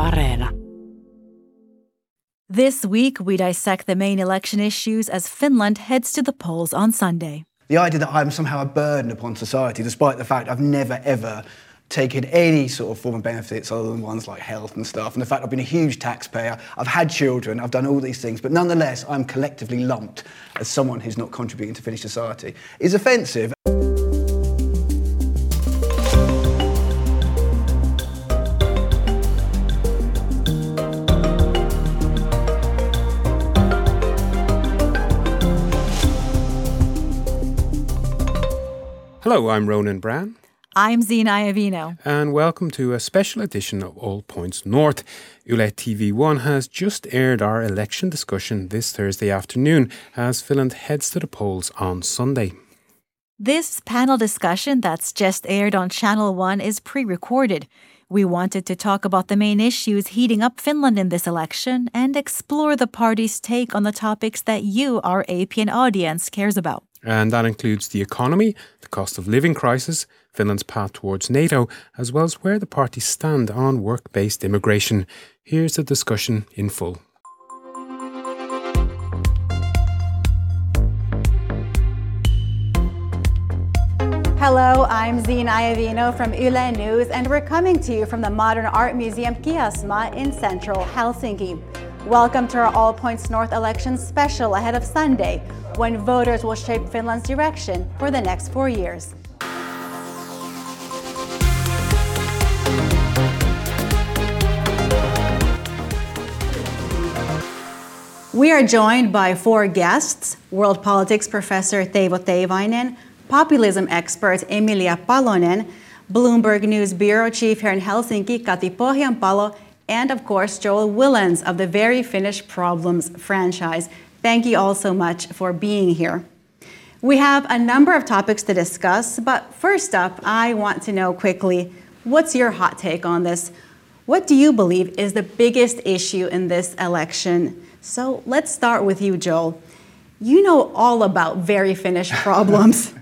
Areena. This week, we dissect the main election issues as Finland heads to the polls on Sunday. The idea that I'm somehow a burden upon society, despite the fact I've never, ever taken any sort of form of benefits other than ones like health and stuff, and the fact I've been a huge taxpayer, I've had children, I've done all these things, but nonetheless, I'm collectively lumped as someone who's not contributing to Finnish society, is offensive. Hello, I'm Ronan Browne. I'm Zena Iovino. And welcome to a special edition of All Points North. Yle TV1 has just aired our election discussion this Thursday afternoon as Finland heads to the polls on Sunday. This panel discussion that's just aired on Channel 1 is pre-recorded. We wanted to talk about the main issues heating up Finland in this election and explore the party's take on the topics that you, our APN audience, cares about. And that includes the economy, the cost of living crisis, Finland's path towards NATO, as well as where the parties stand on work-based immigration. Here's the discussion in full. Hello, I'm Zena Iovino from Yle News, and we're coming to you from the modern art museum Kiasma in central Helsinki. Welcome to our All Points North election special ahead of Sunday, when voters will shape Finland's direction for the next 4 years. We are joined by four guests: world politics professor Teivo Teivainen, populism expert Emilia Palonen, Bloomberg News bureau chief here in Helsinki Kati Pohjanpalo, and of course Joel Willans of the Very Finnish Problems franchise. Thank you all so much for being here. We have a number of topics to discuss, but first up, I want to know quickly, what's your hot take on this? What do you believe is the biggest issue in this election? So let's start with you, Joel. You know all about Very Finnish Problems.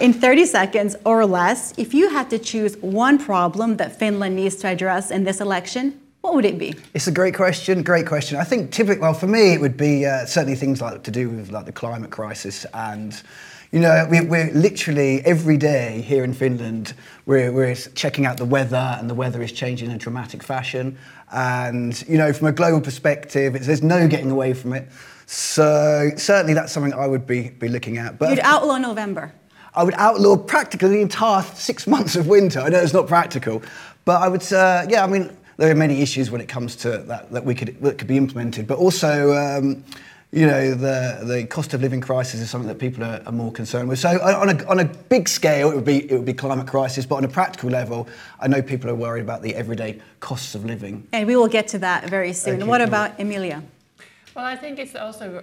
In 30 seconds or less, if you had to choose one problem that Finland needs to address in this election, what would it be? It's a great question. I think typically, well, for me, it would be certainly things like to do with like the climate crisis and, you know, we're literally every day here in Finland, we're checking out the weather, and the weather is changing in a dramatic fashion. And, you know, from a global perspective, there's no getting away from it. So certainly that's something I would be looking at. But you'd outlaw November? I would outlaw practically the entire 6 months of winter. I know it's not practical, but I would, yeah, I mean, there are many issues when it comes to that could be implemented, but also, you know, the cost of living crisis is something that people are more concerned with. So on a big scale, it would be climate crisis, but on a practical level, I know people are worried about the everyday costs of living. And we will get to that very soon. Okay, what about Emilia? Well, I think it's also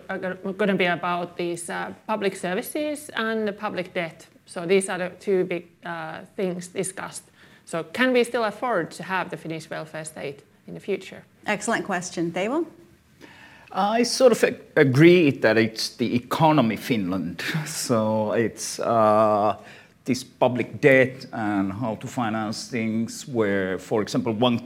going to be about these public services and the public debt. So these are the two big things discussed. So can we still afford to have the Finnish welfare state in the future? Excellent question. Teivo? I sort of agree that it's the economy Finland. So it's this public debt and how to finance things where, for example, one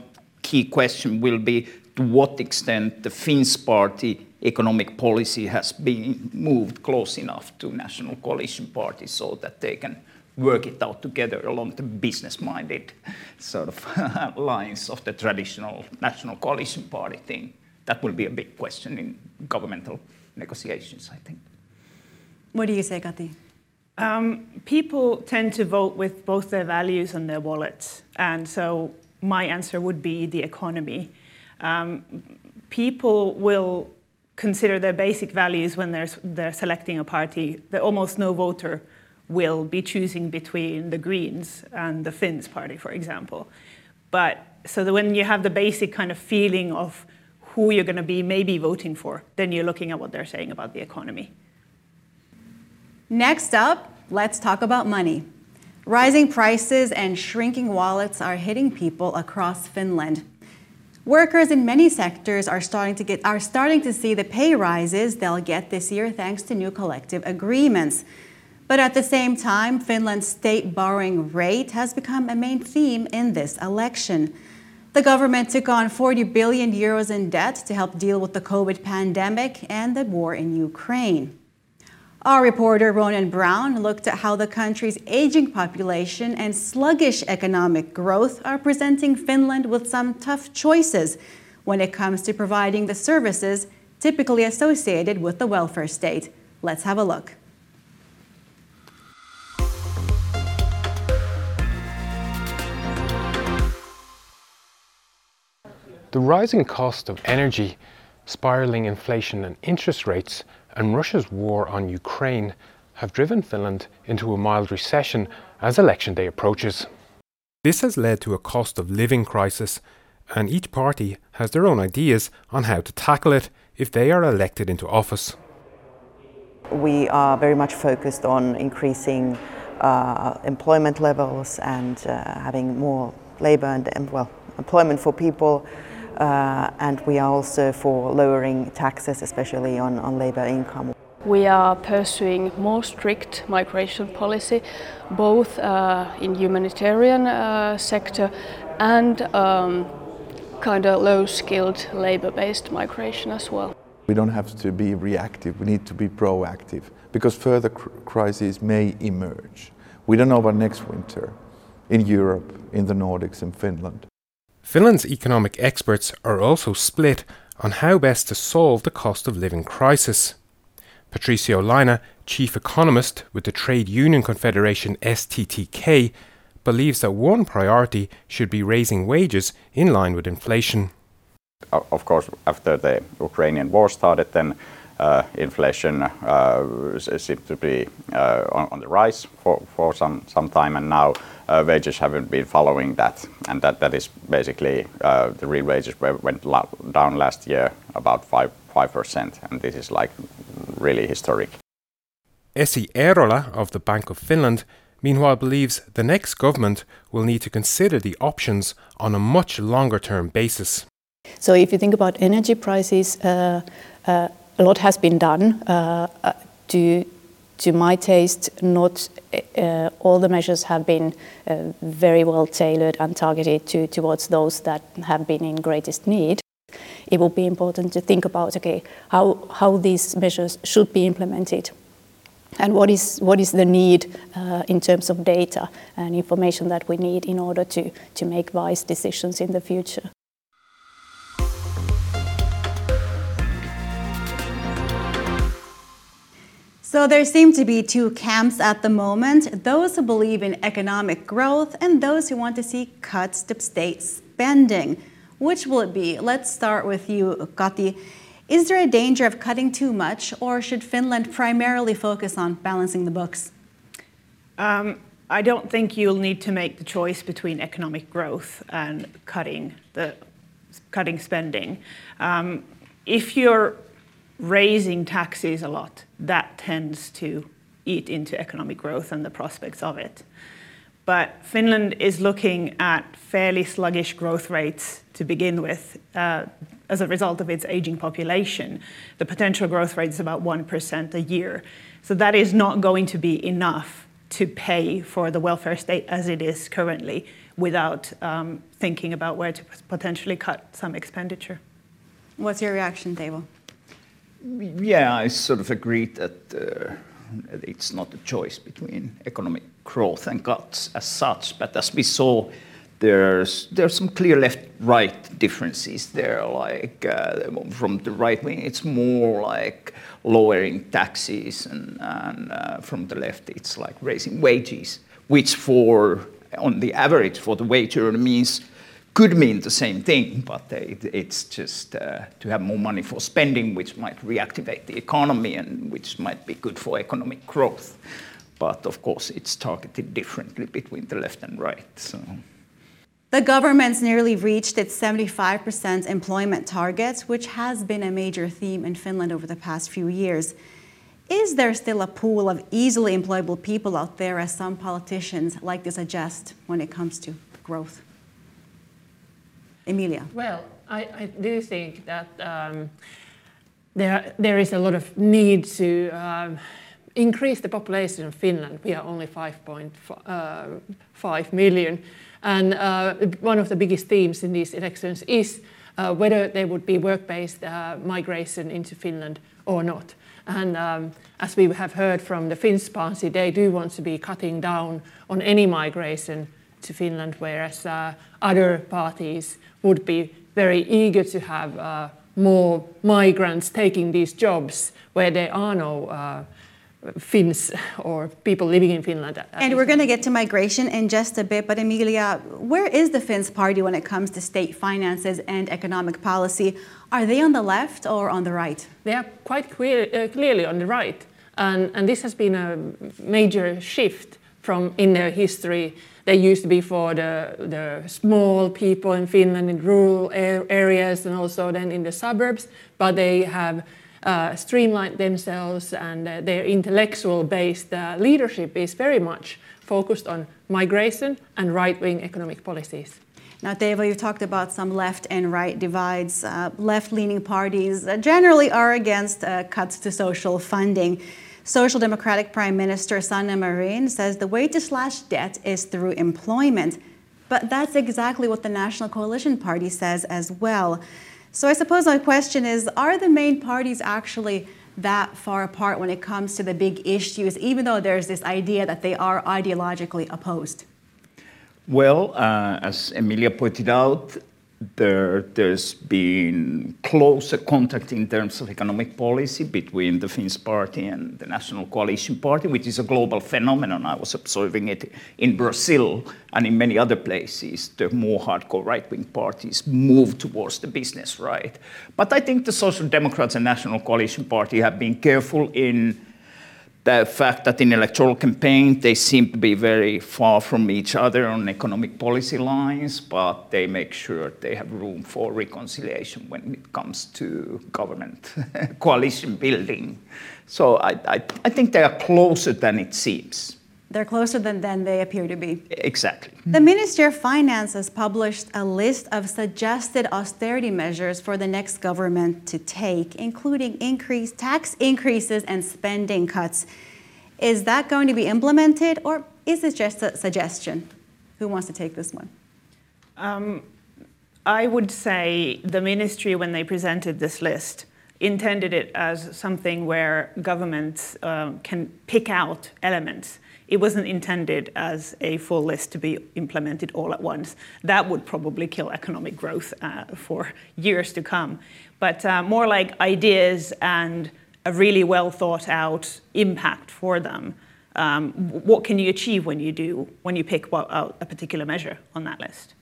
key question will be to what extent the Finns Party economic policy has been moved close enough to National Coalition Party so that they can work it out together along the business-minded sort of lines of the traditional National Coalition Party thing. That will be a big question in governmental negotiations, I think. What do you say, Kati? People tend to vote with both their values and their wallets, and so my answer would be the economy. People will consider their basic values when they're selecting a party. Almost no voter will be choosing between the Greens and the Finns Party, for example. But so that when you have the basic kind of feeling of who you're going to be maybe voting for, then you're looking at what they're saying about the economy. Next up, let's talk about money. Rising prices and shrinking wallets are hitting people across Finland. Workers in many sectors are starting to see the pay rises they'll get this year thanks to new collective agreements. But at the same time, Finland's state borrowing rate has become a main theme in this election. The government took on 40 billion euros in debt to help deal with the COVID pandemic and the war in Ukraine. Our reporter Ronan Browne looked at how the country's aging population and sluggish economic growth are presenting Finland with some tough choices when it comes to providing the services typically associated with the welfare state. Let's have a look. The rising cost of energy, spiraling inflation and interest rates, and Russia's war on Ukraine have driven Finland into a mild recession as election day approaches. This has led to a cost of living crisis, and each party has their own ideas on how to tackle it if they are elected into office. We are very much focused on increasing employment levels and having more labour and employment for people. And we are also for lowering taxes, especially on labour income. We are pursuing more strict migration policy, both in humanitarian sector and kind of low-skilled labour-based migration as well. We don't have to be reactive, we need to be proactive, because further crises may emerge. We don't know about next winter in Europe, in the Nordics, in Finland. Finland's economic experts are also split on how best to solve the cost of living crisis. Patricio Laina, chief economist with the trade union confederation STTK, believes that one priority should be raising wages in line with inflation. Of course, after the Ukrainian war started, then inflation seemed to be on the rise for some time, and now wages haven't been following that, and that is basically the real wages went down last year about 5%, and this is like really historic. Essi Erola of the Bank of Finland meanwhile believes the next government will need to consider the options on a much longer term basis. So if you think about energy prices, a lot has been done. To my taste, not all the measures have been very well tailored and targeted towards those that have been in greatest need. It will be important to think about, okay, how these measures should be implemented, and what is the need in terms of data and information that we need in order to make wise decisions in the future. So there seem to be two camps at the moment, those who believe in economic growth and those who want to see cuts to state spending. Which will it be? Let's start with you, Kati. Is there a danger of cutting too much, or should Finland primarily focus on balancing the books? I don't think you'll need to make the choice between economic growth and cutting spending. If you're raising taxes a lot, that tends to eat into economic growth and the prospects of it. But Finland is looking at fairly sluggish growth rates to begin with as a result of its aging population. The potential growth rate is about 1% a year. So that is not going to be enough to pay for the welfare state as it is currently without thinking about where to potentially cut some expenditure. What's your reaction, Teivo? Yeah, I sort of agree that it's not a choice between economic growth and cuts as such, but as we saw, there's some clear left-right differences there. Like from the right wing, it's more like lowering taxes, and from the left, it's like raising wages, which on the average for the wage earner could mean the same thing, but it's just to have more money for spending, which might reactivate the economy and which might be good for economic growth. But of course, it's targeted differently between the left and right. So, the government's nearly reached its 75% employment target, which has been a major theme in Finland over the past few years. Is there still a pool of easily employable people out there, as some politicians like to suggest, when it comes to growth? Emilia. Well, I do think that there is a lot of need to increase the population of Finland. We are only 5.5 million. And one of the biggest themes in these elections is whether there would be work-based migration into Finland or not. And as we have heard from the Finns Party, they do want to be cutting down on any migration to Finland, whereas other parties would be very eager to have more migrants taking these jobs where there are no Finns or people living in Finland. And we're going to get to migration in just a bit, but Emilia, where is the Finns Party when it comes to state finances and economic policy? Are they on the left or on the right? They are quite clearly on the right, and this has been a major shift from in their history. They used to be for the small people in Finland in rural areas and also then in the suburbs, but they have streamlined themselves, and their intellectual-based leadership is very much focused on migration and right-wing economic policies. Now, Teivo, you've talked about some left and right divides. Left-leaning parties generally are against cuts to social funding. Social Democratic Prime Minister Sanna Marin says the way to slash debt is through employment. But that's exactly what the National Coalition Party says as well. So I suppose my question is, are the main parties actually that far apart when it comes to the big issues, even though there's this idea that they are ideologically opposed? Well, as Emilia pointed out, there's been closer contact in terms of economic policy between the Finns Party and the National Coalition Party, which is a global phenomenon. I was observing it in Brazil and in many other places. The more hardcore right-wing parties move towards the business right. But I think the Social Democrats and National Coalition Party have been careful in the fact that in electoral campaign they seem to be very far from each other on economic policy lines, but they make sure they have room for reconciliation when it comes to government coalition building. So I think they are closer than it seems. They're closer than they appear to be. Exactly. The Ministry of Finance has published a list of suggested austerity measures for the next government to take, including tax increases and spending cuts. Is that going to be implemented, or is it just a suggestion? Who wants to take this one? I would say the ministry, when they presented this list, intended it as something where governments can pick out elements. It wasn't intended as a full list to be implemented all at once. That would probably kill economic growth for years to come. But more like ideas and a really well thought out impact for them. What can you achieve when you pick out a particular measure on that list?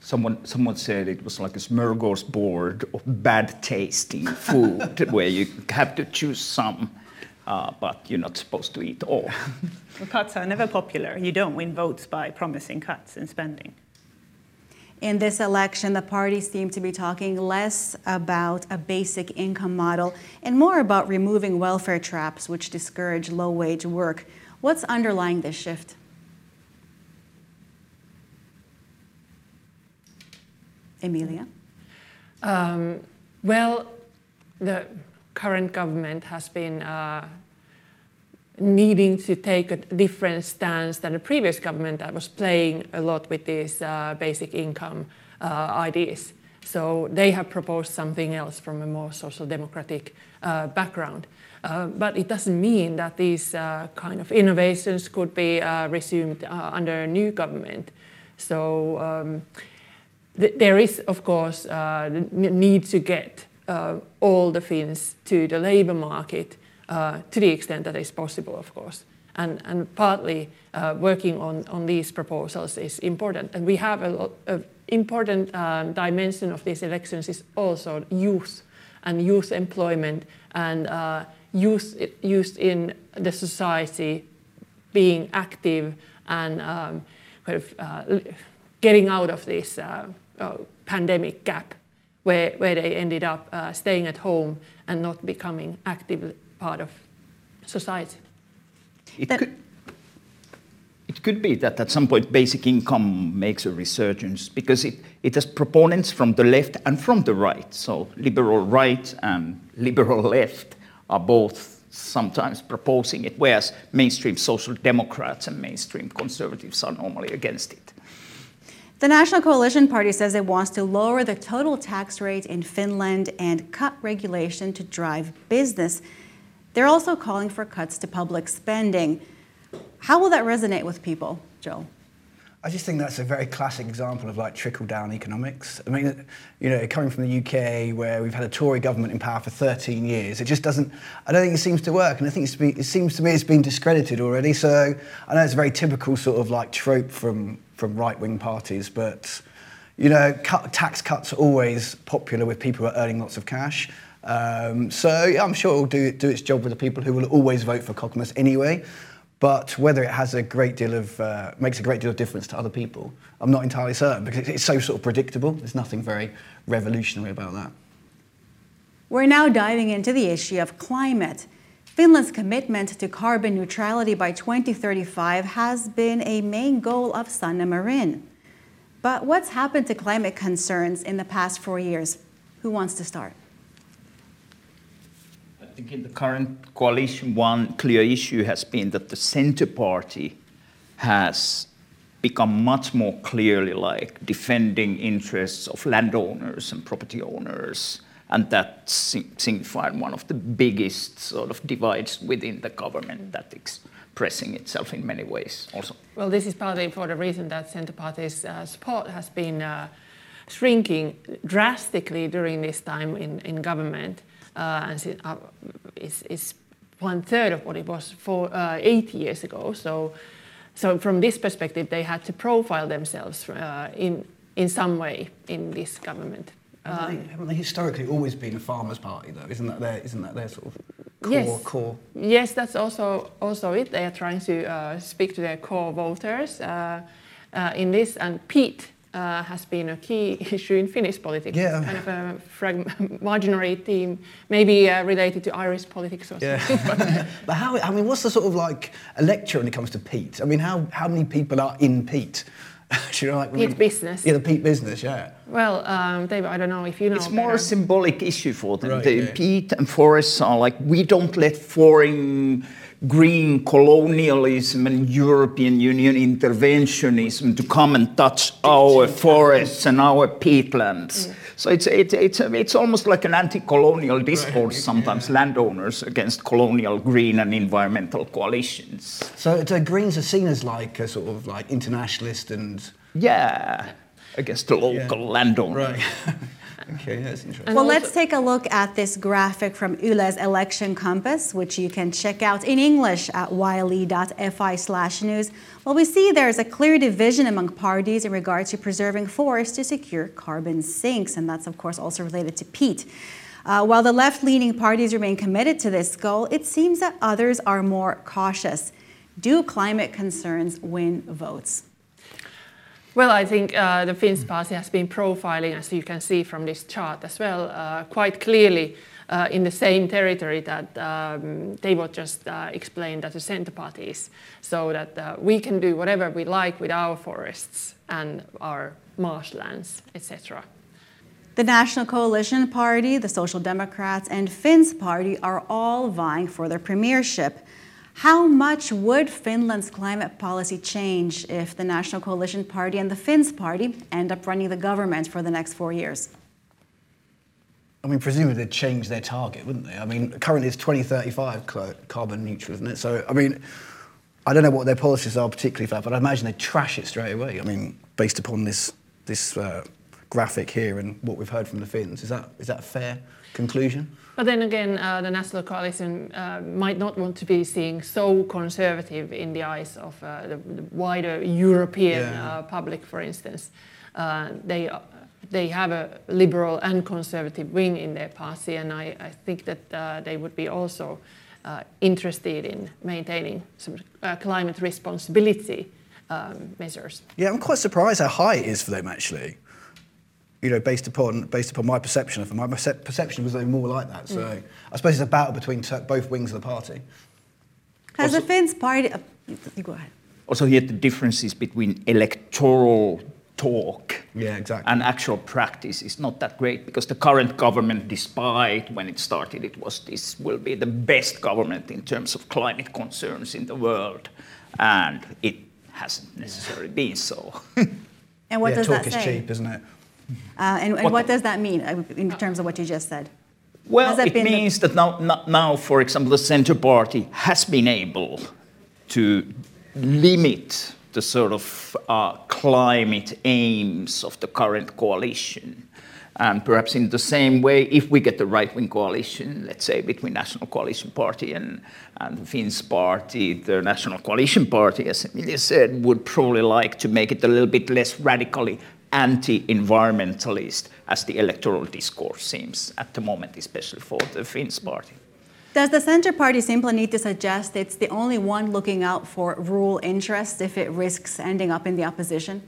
Someone said it was like a smorgasbord of bad tasting food where you have to choose some. But you're not supposed to eat all. Well, cuts are never popular. You don't win votes by promising cuts in spending. In this election, the parties seem to be talking less about a basic income model and more about removing welfare traps which discourage low-wage work. What's underlying this shift? Emilia? Well, the current government has been needing to take a different stance than the previous government that was playing a lot with these basic income ideas. So they have proposed something else from a more social democratic background. But it doesn't mean that these kind of innovations could be resumed under a new government. So there is, of course, the need to get all the Finns to the labour market to the extent that is possible, of course. And partly working on these proposals is important. And we have an important dimension of these elections is also youth and youth employment and youth in the society being active and getting out of this pandemic gap, where they ended up staying at home and not becoming active part of society. It could be that at some point basic income makes a resurgence because it has proponents from the left and from the right. So liberal right and liberal left are both sometimes proposing it, whereas mainstream social democrats and mainstream conservatives are normally against it. The National Coalition Party says it wants to lower the total tax rate in Finland and cut regulation to drive business. They're also calling for cuts to public spending. How will that resonate with people, Joel? I just think that's a very classic example of like trickle-down economics. I mean, you know, coming from the UK where we've had a Tory government in power for 13 years, it just doesn't, I don't think it seems to work. And I think it seems to me it's been discredited already. So I know it's a very typical sort of like trope from right-wing parties, but, you know, tax cuts are always popular with people who are earning lots of cash. So yeah, I'm sure it will do its job with the people who will always vote for Kokoomus anyway. But whether it has a great deal of makes a great deal of difference to other people, I'm not entirely certain because it's so sort of predictable. There's nothing very revolutionary about that. We're now diving into the issue of climate. Finland's commitment to carbon neutrality by 2035 has been a main goal of Sanna Marin. But what's happened to climate concerns in the past 4 years? Who wants to start? I think in the current coalition, one clear issue has been that the Centre Party has become much more clearly like defending interests of landowners and property owners, and that signified one of the biggest sort of divides within the government that expressing itself in many ways also. Well, this is partly for the reason that Centre Party's support has been shrinking drastically during this time in government. And it's 1/3 of what it was 8 years ago. So from this perspective, they had to profile themselves in some way in this government. Haven't they historically always been a farmers' party, though? Isn't that their sort of core? Yes. Yes, that's also it. They are trying to speak to their core voters in this, and Pete. Has been a key issue in Finnish politics. Yeah. Kind of a marginary theme, maybe related to Irish politics or something. Yeah. But how? I mean, what's the sort of like electorate when it comes to peat? I mean, how many people are in peat? You know, like peat business. Yeah, the peat business. Yeah. Well, David, I don't know if you know. It's more a symbolic issue for them. Right, peat and forests are like we don't let foreign green colonialism and European Union interventionism to come and touch our forests and our peatlands. Yeah. So it's almost like an anti-colonial discourse sometimes, landowners against colonial green and environmental coalitions. So Greens are seen as like a sort of like internationalist and... Yeah, against the local landowner. Right. Okay, that's interesting. Well, let's take a look at this graphic from Yle's Election Compass, which you can check out in English at yle.fi/news. Well, we see there's a clear division among parties in regards to preserving forests to secure carbon sinks, and that's, of course, also related to peat. While the left-leaning parties remain committed to this goal, it seems that others are more cautious. Do climate concerns win votes? Well, I think the Finns Party has been profiling, as you can see from this chart as well, quite clearly in the same territory that Teivo just explained that the Centre Party is, so that we can do whatever we like with our forests and our marshlands, etc. The National Coalition Party, the Social Democrats and Finns Party are all vying for their premiership. How much would Finland's climate policy change if the National Coalition Party and the Finns Party end up running the government for the next 4 years? I mean, presumably they'd change their target, wouldn't they? I mean, currently it's 2035 carbon neutral, isn't it? So, I mean, I don't know what their policies are particularly for that, but I imagine they'd trash it straight away. I mean, based upon this graphic here and what we've heard from the Finns, is that a fair conclusion? But then again, the National Coalition might not want to be seen so conservative in the eyes of the wider European public, for instance. They have a liberal and conservative wing in their party, and I think that they would be also interested in maintaining some climate responsibility measures. Yeah, I'm quite surprised how high it is for them, actually. You know, based upon my perception of them, my perception was they were more like that. So I suppose it's a battle between both wings of the party. Has the Finns Party? You go ahead. Also, here the differences between electoral talk and actual practice is not that great, because the current government, despite when it started, it was this will be the best government in terms of climate concerns in the world, and it hasn't necessarily been so. And what does that say? Talk is cheap, isn't it? What does that mean in terms of what you just said? Well, it means that now, for example, the Centre Party has been able to limit the sort of climate aims of the current coalition. And perhaps in the same way, if we get the right-wing coalition, let's say between National Coalition Party and Finns Party, the National Coalition Party, as Emilia said, would probably like to make it a little bit less radically anti-environmentalist, as the electoral discourse seems at the moment, especially for the Finns Party. Does the Centre Party simply need to suggest it's the only one looking out for rural interests if it risks ending up in the opposition?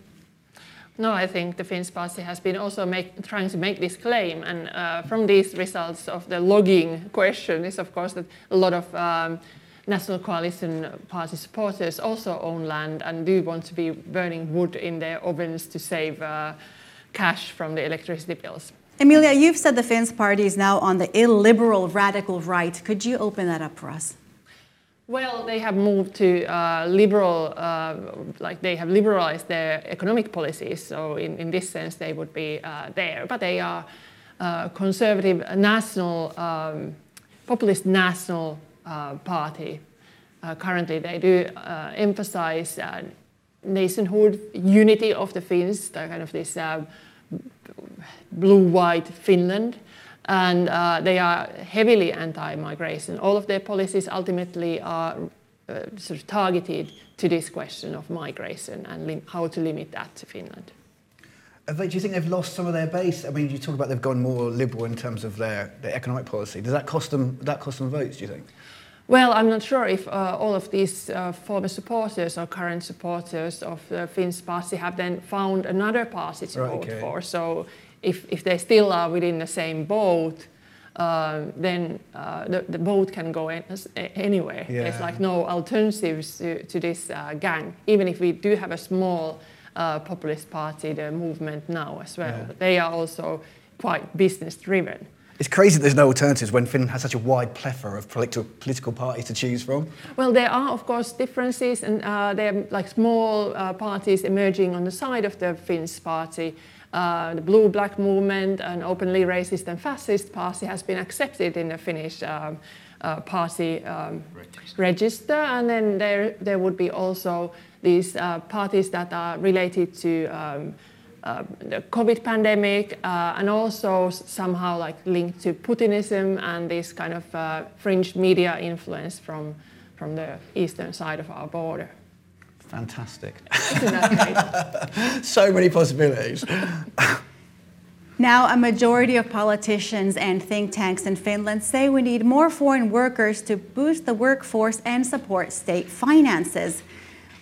No, I think the Finns Party has been also trying to make this claim, and from these results of the logging question is, of course, that a lot of National Coalition Party supporters also own land and do want to be burning wood in their ovens to save cash from the electricity bills. Emilia, you've said the Finns Party is now on the illiberal radical right. Could you open that up for us? Well, they have moved to they have liberalized their economic policies. So in this sense, they would be there. But they are conservative national, populist national party. Currently, they do emphasize nationhood, unity of the Finns, kind of this blue-white Finland, and they are heavily anti-migration. All of their policies ultimately are sort of targeted to this question of migration and how to limit that to Finland. Do you think they've lost some of their base? I mean, you talk about they've gone more liberal in terms of their economic policy. Does that cost them votes, do you think? Well, I'm not sure if all of these former supporters or current supporters of the Finns Party have then found another party to vote for. So if they still are within the same boat, then the boat can go anywhere. Yeah. There's like no alternatives to this gang, even if we do have a small populist party, the movement now as well. Yeah. They are also quite business-driven. It's crazy that there's no alternatives when Finland has such a wide plethora of political parties to choose from. Well, there are, of course, differences, and there are like small parties emerging on the side of the Finns Party. The blue-black movement, an openly racist and fascist party, has been accepted in the Finnish party register. And then there would be also these parties that are related to the COVID pandemic and also somehow like linked to Putinism and this kind of fringe media influence from the eastern side of our border. Fantastic. Isn't that great? So many possibilities. Now, a majority of politicians and think tanks in Finland say we need more foreign workers to boost the workforce and support state finances.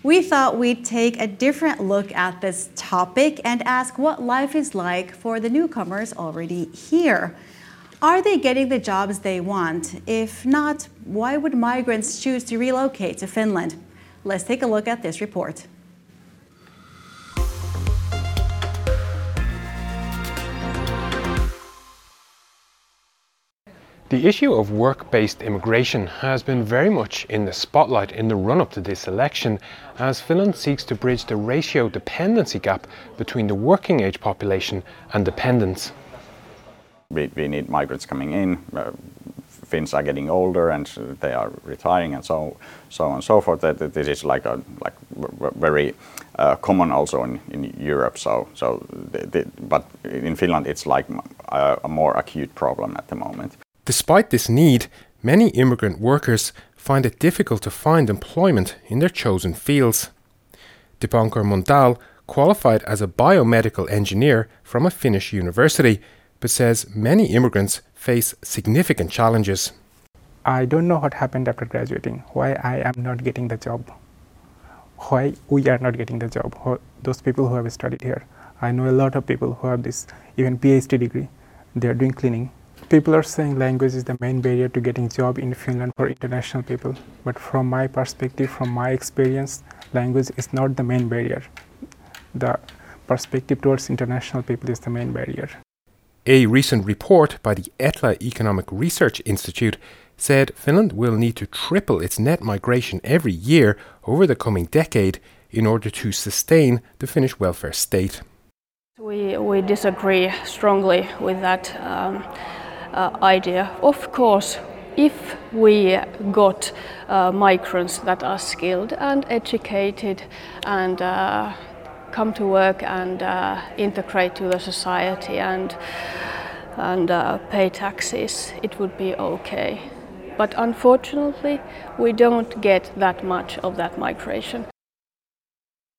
We thought we'd take a different look at this topic and ask what life is like for the newcomers already here. Are they getting the jobs they want? If not, why would migrants choose to relocate to Finland? Let's take a look at this report. The issue of work-based immigration has been very much in the spotlight in the run-up to this election, as Finland seeks to bridge the ratio dependency gap between the working age population and dependents. We need migrants coming in. Finns are getting older and they are retiring, and so on and so forth. This is like very common also in Europe. But in Finland it's like a more acute problem at the moment. Despite this need, many immigrant workers find it difficult to find employment in their chosen fields. Dipankar Mondal qualified as a biomedical engineer from a Finnish university, but says many immigrants face significant challenges. I don't know what happened after graduating, why I am not getting the job, why we are not getting the job, those people who have studied here. I know a lot of people who have this, even PhD degree, they are doing cleaning. People are saying language is the main barrier to getting job in Finland for international people. But from my perspective, from my experience, language is not the main barrier. The perspective towards international people is the main barrier. A recent report by the ETLA Economic Research Institute said Finland will need to triple its net migration every year over the coming decade in order to sustain the Finnish welfare state. We disagree strongly with that idea. Of course, if we got migrants that are skilled and educated and come to work and integrate to the society and pay taxes, it would be okay. But unfortunately, we don't get that much of that migration.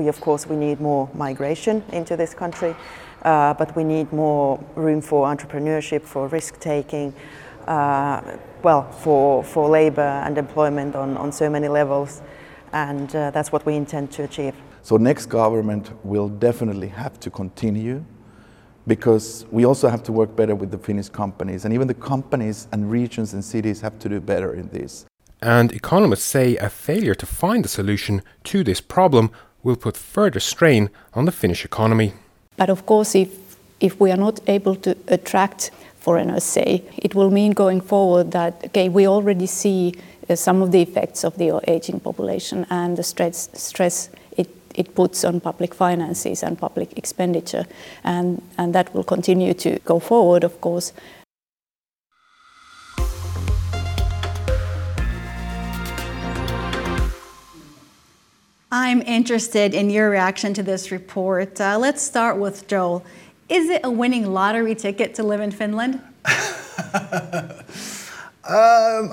Of course, we need more migration into this country, but we need more room for entrepreneurship, for risk-taking, for labour and employment on so many levels, and that's what we intend to achieve. So next government will definitely have to continue, because we also have to work better with the Finnish companies, and even the companies and regions and cities have to do better in this. And economists say a failure to find a solution to this problem will put further strain on the Finnish economy. But of course, if we are not able to attract foreigners, say, it will mean going forward that, okay, we already see some of the effects of the aging population and the stress it puts on public finances and public expenditure, and that will continue to go forward, of course. I'm interested in your reaction to this report. Let's start with Joel. Is it a winning lottery ticket to live in Finland?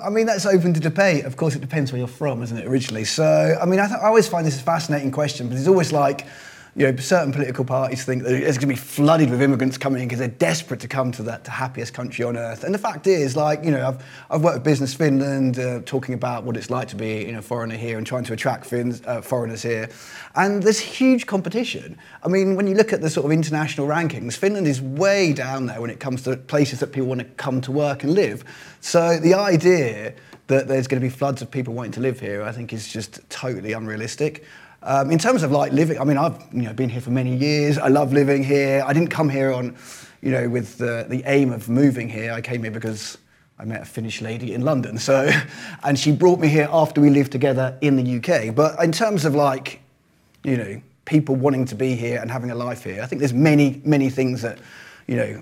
I mean, that's open to debate. Of course, it depends where you're from, isn't it, originally? So, I mean, I always find this a fascinating question, but it's always like, you know, certain political parties think that it's going to be flooded with immigrants coming in because they're desperate to come to the happiest country on earth. And the fact is, like, you know, I've worked with Business Finland talking about what it's like to be, you know, a foreigner here and trying to attract foreigners here. And there's huge competition. I mean, when you look at the sort of international rankings, Finland is way down there when it comes to places that people want to come to work and live. So the idea that there's going to be floods of people wanting to live here, I think, is just totally unrealistic. In terms of like living, I mean, I've been here for many years. I love living here. I didn't come here on, with the aim of moving here. I came here because I met a Finnish lady in London. So, and she brought me here after we lived together in the UK. But in terms of like, people wanting to be here and having a life here, I think there's many things that,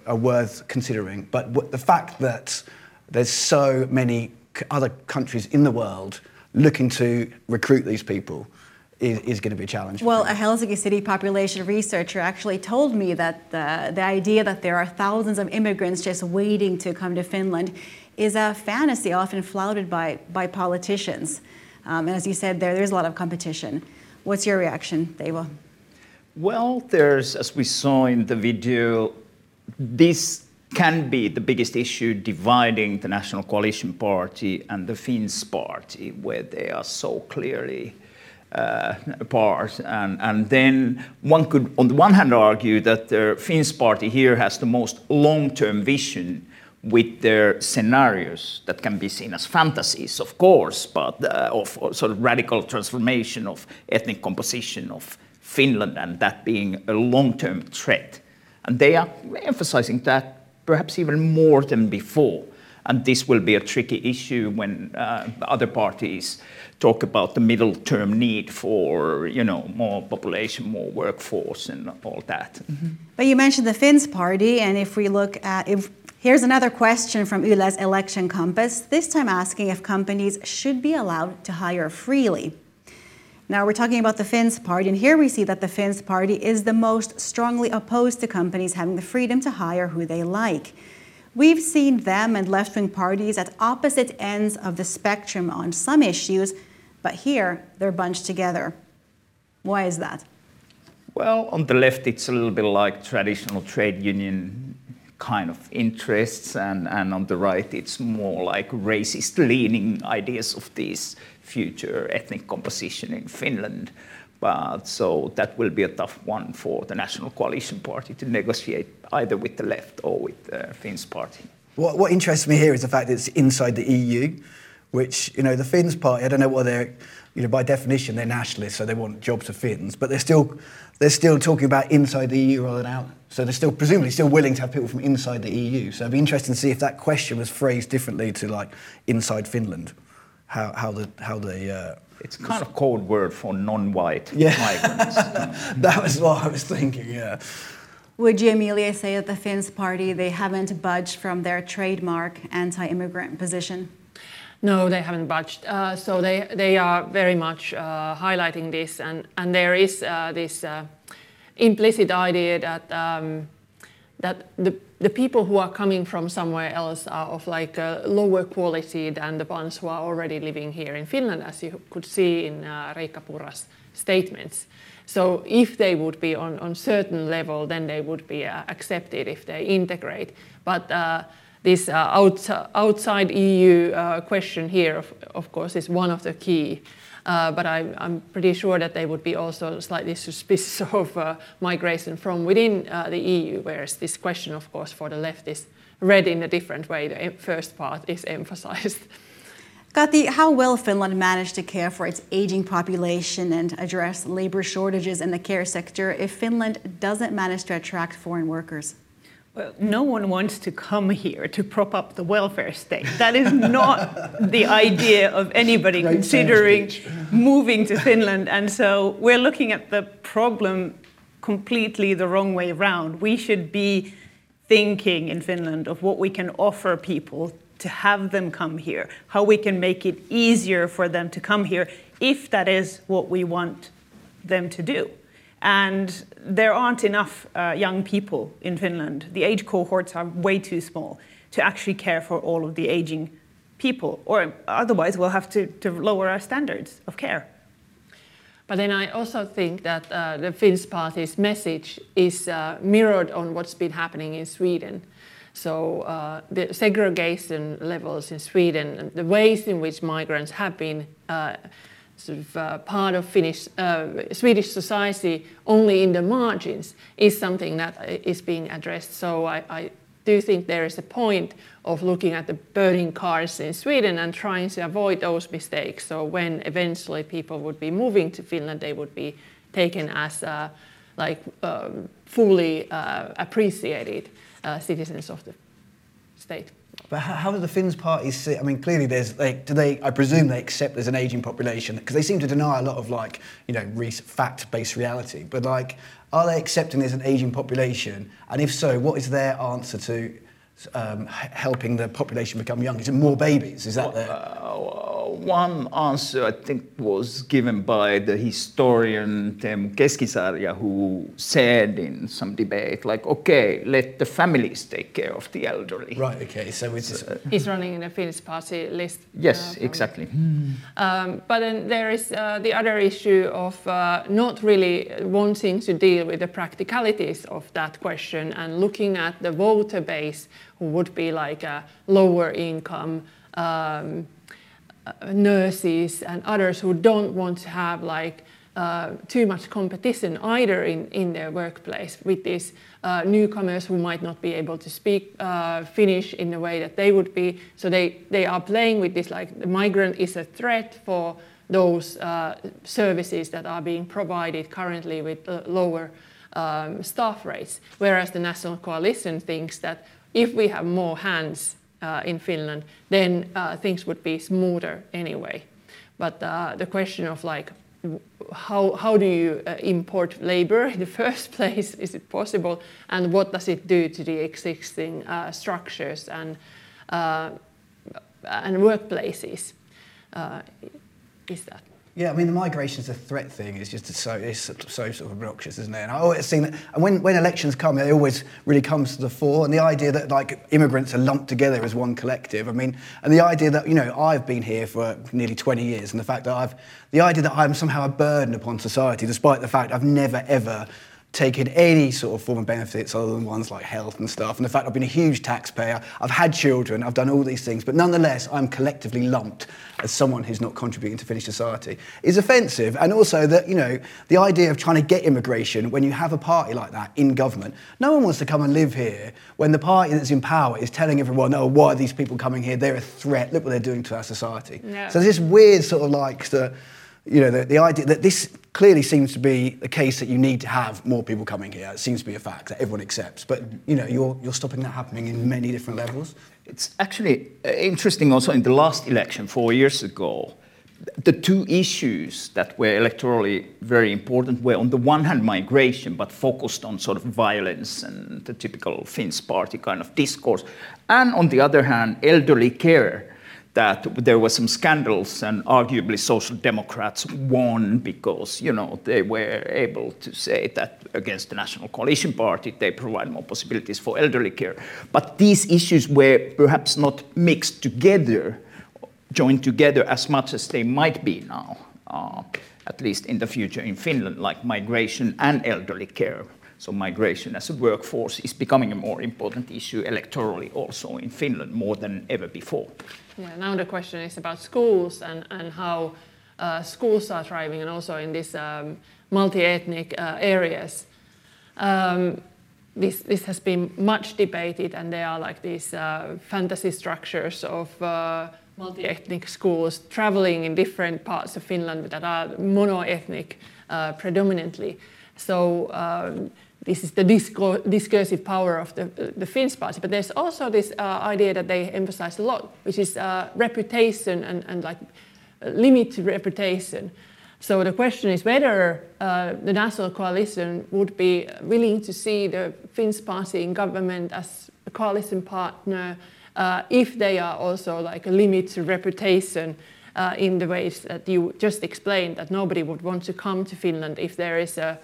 are worth considering. But the fact that there's so many other countries in the world looking to recruit these people is going to be a challenge. Well, a Helsinki city population researcher actually told me that the idea that there are thousands of immigrants just waiting to come to Finland is a fantasy often flouted by politicians. And as you said, there's a lot of competition. What's your reaction, Teivo? Well, there's, as we saw in the video, this can be the biggest issue dividing the National Coalition Party and the Finns Party, where they are so clearly apart, and then one could on the one hand argue that the Finns Party here has the most long-term vision with their scenarios that can be seen as fantasies, of course, but of sort of radical transformation of ethnic composition of Finland, and that being a long-term threat. And they are emphasizing that perhaps even more than before. And this will be a tricky issue when other parties talk about the middle-term need for, more population, more workforce and all that. Mm-hmm. But you mentioned the Finns Party, and if we look at... Here's another question from Yle's Election Compass, this time asking if companies should be allowed to hire freely. Now, we're talking about the Finns Party, and here we see that the Finns Party is the most strongly opposed to companies having the freedom to hire who they like. We've seen them and left-wing parties at opposite ends of the spectrum on some issues, but here they're bunched together. Why is that? Well, on the left, it's a little bit like traditional trade union kind of interests, and on the right, it's more like racist-leaning ideas of this future ethnic composition in Finland. But so that will be a tough one for the National Coalition Party to negotiate either with the left or with the Finns Party. What interests me here is the fact that it's inside the EU, which, you know, the Finns Party, I don't know what they're, you know, by definition they're nationalists, so they want jobs for Finns, but they're still talking about inside the EU rather than out. So they're still presumably still willing to have people from inside the EU. So it'd be interesting to see if that question was phrased differently to like inside Finland, how the it's kind of code word for non-white migrants. That was what I was thinking. Yeah. Would you, Emilia, say that the Finns Party, they haven't budged from their trademark anti-immigrant position? No, they haven't budged. So they are very much highlighting this, and there is this implicit idea that that the people who are coming from somewhere else are of like a lower quality than the ones who are already living here in Finland, as you could see in Riikka Purra's statements. So if they would be on certain level, then they would be accepted if they integrate. But this outside EU question here, of course, is one of the key. But I'm pretty sure that they would be also slightly suspicious of migration from within the EU, whereas this question, of course, for the left is read in a different way. The first part is emphasized. Kati, how will Finland manage to care for its aging population and address labor shortages in the care sector if Finland doesn't manage to attract foreign workers? Well, no one wants to come here to prop up the welfare state. That is not the idea of anybody considering moving to Finland. And so we're looking at the problem completely the wrong way around. We should be thinking in Finland of what we can offer people to have them come here, how we can make it easier for them to come here, if that is what we want them to do. And there aren't enough young people in Finland. The age cohorts are way too small to actually care for all of the aging people, or otherwise we'll have to lower our standards of care. But then I also think that the Finns Party's message is mirrored on what's been happening in Sweden. So the segregation levels in Sweden, the ways in which migrants have been part of Swedish society only in the margins, is something that is being addressed. So I do think there is a point of looking at the burning cars in Sweden and trying to avoid those mistakes. So when eventually people would be moving to Finland, they would be taken as fully appreciated citizens of the state. But how do the Finns Party see? I mean, clearly, I presume they accept there's an aging population, because they seem to deny a lot of fact-based reality. But are they accepting there's an aging population? And if so, what is their answer to helping the population become younger? Is it more babies? Is that one answer I think was given by the historian Teemu Keskisarja, who said in some debate, let the families take care of the elderly. Right, okay, so it's... he's running in the Finnish party list. Yes, exactly. But then there is the other issue of not really wanting to deal with the practicalities of that question and looking at the voter base who would be a lower income, nurses and others who don't want to have too much competition either in their workplace with these newcomers who might not be able to speak Finnish in the way that they would be. So they are playing with this, the migrant is a threat for those services that are being provided currently with lower staff rates. Whereas the National Coalition thinks that if we have more hands in Finland, then things would be smoother anyway. But the question of how do you import labor in the first place? Is it possible? And what does it do to the existing structures and workplaces? Is that? Yeah, I mean, the migration's a threat thing. It's just so sort of obnoxious, isn't it? And I always seen that, and when elections come, it always really comes to the fore. And the idea that immigrants are lumped together as one collective. I mean, and the idea that I've been here for nearly 20 years, and the idea that I'm somehow a burden upon society, despite the fact I've never ever taken any sort of form of benefits other than ones like health and stuff, and the fact I've been a huge taxpayer, I've had children, I've done all these things, but nonetheless I'm collectively lumped as someone who's not contributing to Finnish society is offensive. And also that, you know, the idea of trying to get immigration when you have a party like that in government, no one wants to come and live here when the party that's in power is telling everyone, oh, why are these people coming here? They're a threat. Look what they're doing to our society. No. So there's this weird sort of like, the idea that this clearly seems to be a case that you need to have more people coming here. It seems to be a fact that everyone accepts. But, you know, you're stopping that happening in many different levels. It's actually interesting also in the last election 4 years ago, the two issues that were electorally very important were on the one hand migration, but focused on sort of violence and the typical Finns Party kind of discourse. And on the other hand, elderly care. That there were some scandals and arguably Social Democrats won because, you know, they were able to say that against the National Coalition Party, they provide more possibilities for elderly care. But these issues were perhaps not mixed together, joined together as much as they might be now, at least in the future in Finland, like migration and elderly care. So migration as a workforce is becoming a more important issue electorally also in Finland more than ever before. Yeah, now the question is about schools and how schools are thriving, and also in these multi-ethnic areas. This has been much debated, and there are like these fantasy structures of multi-ethnic schools traveling in different parts of Finland that are mono-ethnic predominantly. So this is the discursive power of the Finns Party. But there's also this idea that they emphasize a lot, which is reputation and like limit to reputation. So the question is whether the National Coalition would be willing to see the Finns Party in government as a coalition partner if they are also like a limit to reputation. In the ways that you just explained, that nobody would want to come to Finland if there is a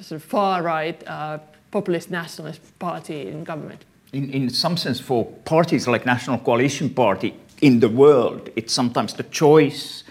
sort of far-right populist nationalist party in government. In some sense, for parties like National Coalition Party in the world, it's sometimes the choice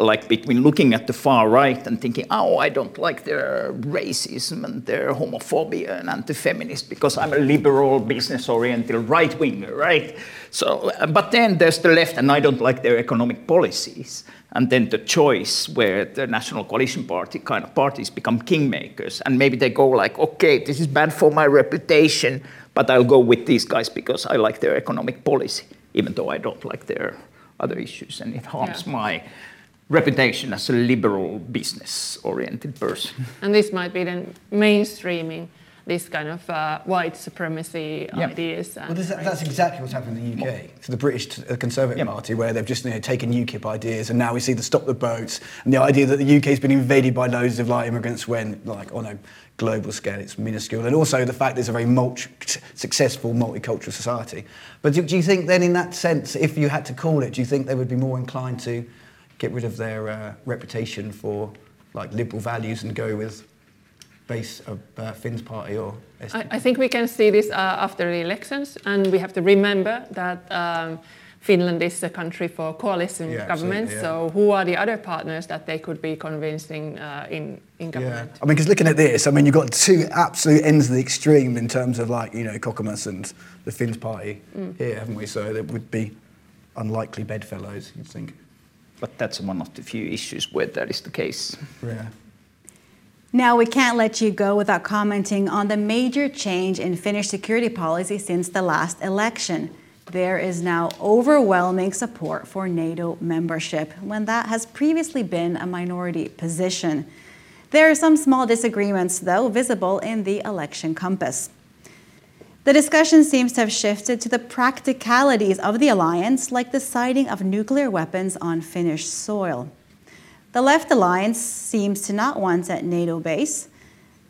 like between looking at the far right and thinking, oh, I don't like their racism and their homophobia and anti-feminist because I'm a liberal, business-oriented right-winger, right? So, but then there's the left, and I don't like their economic policies. And then the choice where the National Coalition Party kind of parties become kingmakers, and maybe they go like, okay, this is bad for my reputation, but I'll go with these guys because I like their economic policy, even though I don't like their other issues, and it harms my reputation as a liberal, business-oriented person. And this might be then mainstreaming this kind of white supremacy ideas. And that's exactly what's happened in the UK. So the British Conservative Party, where they've just taken UKIP ideas, and now we see the Stop the Boats, and the idea that the UK's been invaded by loads of like immigrants when, like, on a global scale, it's minuscule. And also the fact there's a very successful multicultural society. But do you think then, in that sense, if you had to call it, do you think they would be more inclined to get rid of their reputation for like liberal values and go with base of Finns Party or STTK? I think we can see this after the elections, and we have to remember that Finland is a country for coalition governments. Yeah. So who are the other partners that they could be convincing in government? Yeah. I mean, because looking at this, I mean, you've got two absolute ends of the extreme in terms of like, you know, Kokoomus and the Finns Party here, haven't we? So that would be unlikely bedfellows, you'd think. But that's one of the few issues where that is the case. Yeah. Now, we can't let you go without commenting on the major change in Finnish security policy since the last election. There is now overwhelming support for NATO membership, when that has previously been a minority position. There are some small disagreements, though, visible in the election compass. The discussion seems to have shifted to the practicalities of the alliance, like the sighting of nuclear weapons on Finnish soil. The Left Alliance seems to not want a NATO base.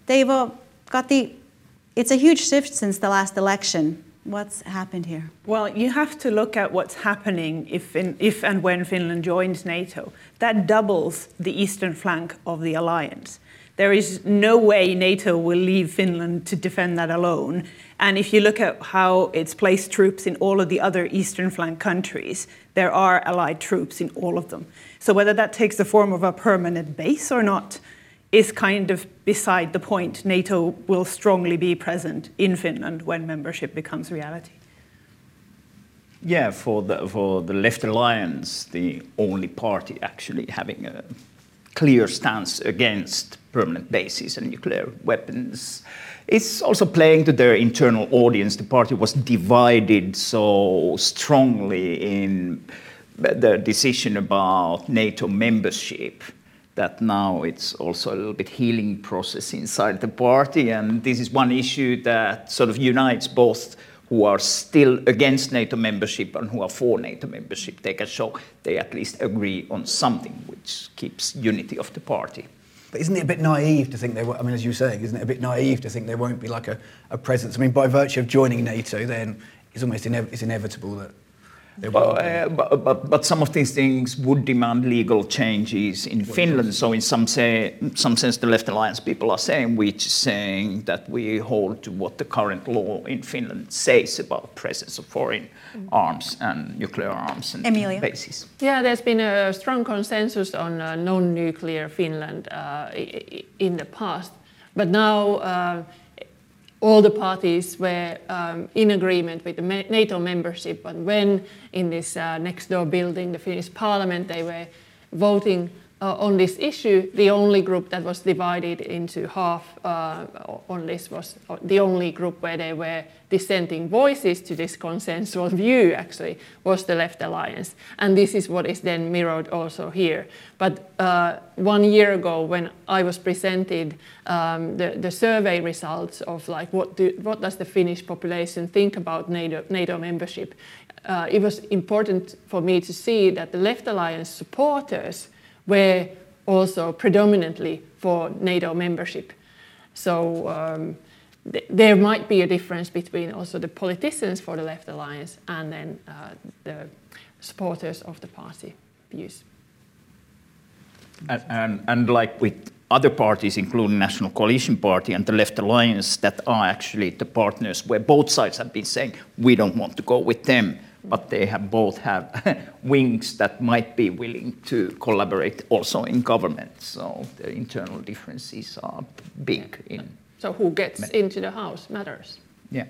Teivo, Kati, it's a huge shift since the last election. What's happened here? Well, you have to look at what's happening if and when Finland joins NATO. That doubles the eastern flank of the alliance. There is no way NATO will leave Finland to defend that alone. And if you look at how it's placed troops in all of the other eastern flank countries, there are allied troops in all of them. So whether that takes the form of a permanent base or not is kind of beside the point. NATO will strongly be present in Finland when membership becomes reality. Yeah, for the Left Alliance, the only party actually having a clear stance against permanent bases and nuclear weapons. It's also playing to their internal audience. The party was divided so strongly in the decision about NATO membership that now it's also a little bit healing process inside the party. And this is one issue that sort of unites both who are still against NATO membership and who are for NATO membership. They can show they at least agree on something, which keeps unity of the party. But isn't it a bit naive to think they won't, I mean, as you were saying, isn't it a bit naive to think there won't be like a presence? I mean, by virtue of joining NATO, then it's almost it's inevitable that there will be. But some of these things would demand legal changes in Finland. So in some sense, the Left Alliance people are saying, which is saying that we hold to what the current law in Finland says about presence of foreign arms and nuclear arms and bases. Yeah, there's been a strong consensus on non-nuclear Finland in the past. But now all the parties were in agreement with the NATO membership, but when in this next-door building, the Finnish parliament, they were voting on this issue, the only group that was divided into half on this was the only group where there were dissenting voices to this consensual view, actually, was the Left Alliance. And this is what is then mirrored also here. But 1 year ago, when I was presented the survey results of like what does the Finnish population think about NATO membership, it was important for me to see that the Left Alliance supporters were also predominantly for NATO membership. So there might be a difference between also the politicians for the Left Alliance and then the supporters of the party views. And like with other parties, including National Coalition Party and the Left Alliance, that are actually the partners where both sides have been saying, we don't want to go with them. But they have both have wings that might be willing to collaborate also in government. So the internal differences are big. So who gets into the house matters. Yeah.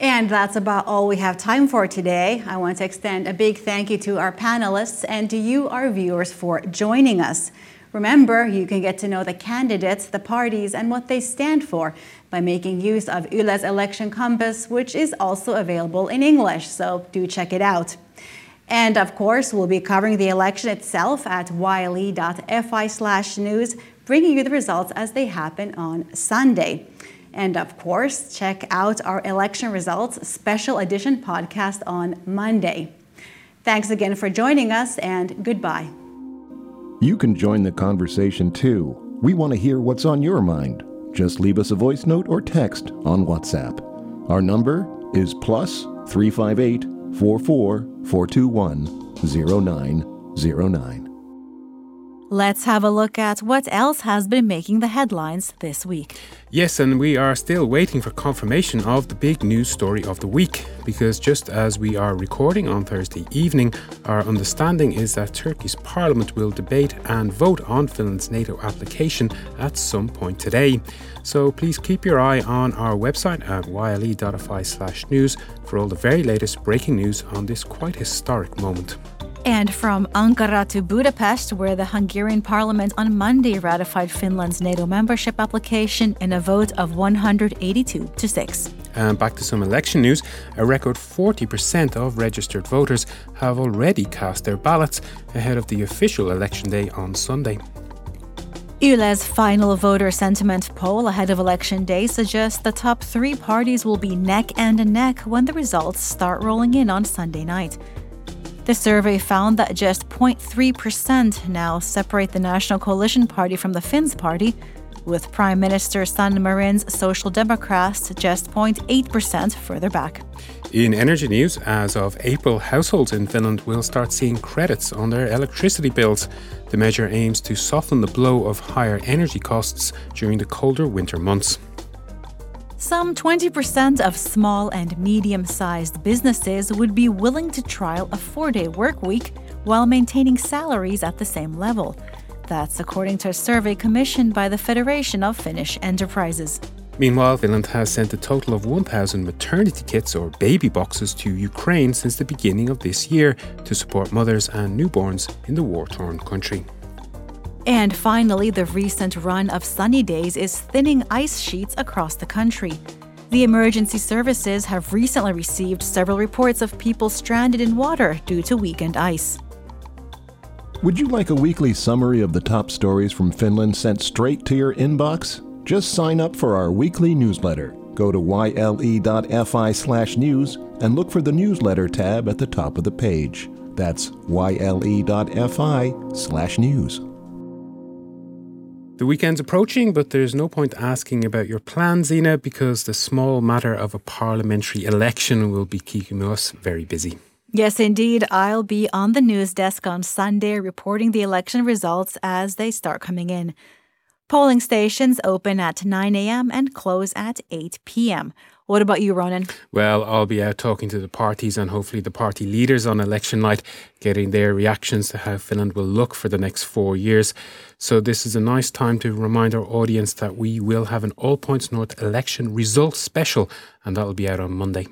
And that's about all we have time for today. I want to extend a big thank you to our panelists and to you, our viewers, for joining us. Remember, you can get to know the candidates, the parties, and what they stand for by making use of Yle's Election Compass, which is also available in English, so do check it out. And of course, we'll be covering the election itself at yle.fi/news, bringing you the results as they happen on Sunday. And of course, check out our Election Results Special Edition podcast on Monday. Thanks again for joining us, and goodbye. You can join the conversation too. We want to hear what's on your mind. Just leave us a voice note or text on WhatsApp. Our number is +358 44 421 0909. Let's have a look at what else has been making the headlines this week. Yes, and we are still waiting for confirmation of the big news story of the week, because just as we are recording on Thursday evening, our understanding is that Turkey's parliament will debate and vote on Finland's NATO application at some point today. So please keep your eye on our website at yle.fi/news for all the very latest breaking news on this quite historic moment. And from Ankara to Budapest, where the Hungarian parliament on Monday ratified Finland's NATO membership application in a vote of 182-6. And back to some election news, a record 40% of registered voters have already cast their ballots ahead of the official election day on Sunday. Yle's final voter sentiment poll ahead of election day suggests the top three parties will be neck and neck when the results start rolling in on Sunday night. The survey found that just 0.3% now separate the National Coalition Party from the Finns Party, with Prime Minister Sanna Marin's Social Democrats just 0.8% further back. In energy news, as of April, households in Finland will start seeing credits on their electricity bills. The measure aims to soften the blow of higher energy costs during the colder winter months. Some 20% of small and medium-sized businesses would be willing to trial a 4-day work week while maintaining salaries at the same level. That's according to a survey commissioned by the Federation of Finnish Enterprises. Meanwhile, Finland has sent a total of 1,000 maternity kits or baby boxes to Ukraine since the beginning of this year to support mothers and newborns in the war-torn country. And finally, the recent run of sunny days is thinning ice sheets across the country. The emergency services have recently received several reports of people stranded in water due to weakened ice. Would you like a weekly summary of the top stories from Finland sent straight to your inbox? Just sign up for our weekly newsletter. Go to yle.fi/news and look for the newsletter tab at the top of the page. That's yle.fi/news. The weekend's approaching, but there's no point asking about your plans, Zena, because the small matter of a parliamentary election will be keeping us very busy. Yes, indeed. I'll be on the news desk on Sunday reporting the election results as they start coming in. Polling stations open at 9 a.m. and close at 8 p.m. What about you, Ronan? Well, I'll be out talking to the parties and hopefully the party leaders on election night, getting their reactions to how Finland will look for the next 4 years. So this is a nice time to remind our audience that we will have an All Points North election results special, and that'll be out on Monday.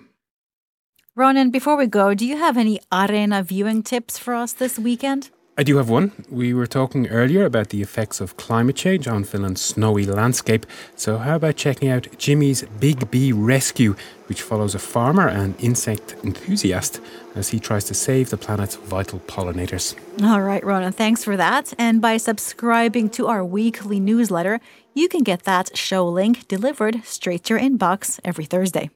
Ronan, before we go, do you have any Arena viewing tips for us this weekend? I do have one. We were talking earlier about the effects of climate change on Finland's snowy landscape. So how about checking out Jimmy's Big Bee Rescue, which follows a farmer and insect enthusiast as he tries to save the planet's vital pollinators. All right, Ronan, thanks for that. And by subscribing to our weekly newsletter, you can get that show link delivered straight to your inbox every Thursday.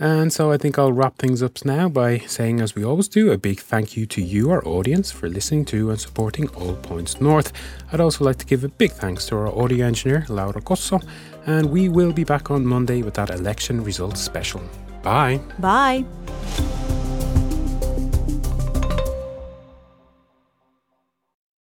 And so I think I'll wrap things up now by saying, as we always do, a big thank you to you, our audience, for listening to and supporting All Points North. I'd also like to give a big thanks to our audio engineer, Laura Cosso, and we will be back on Monday with that election results special. Bye. Bye.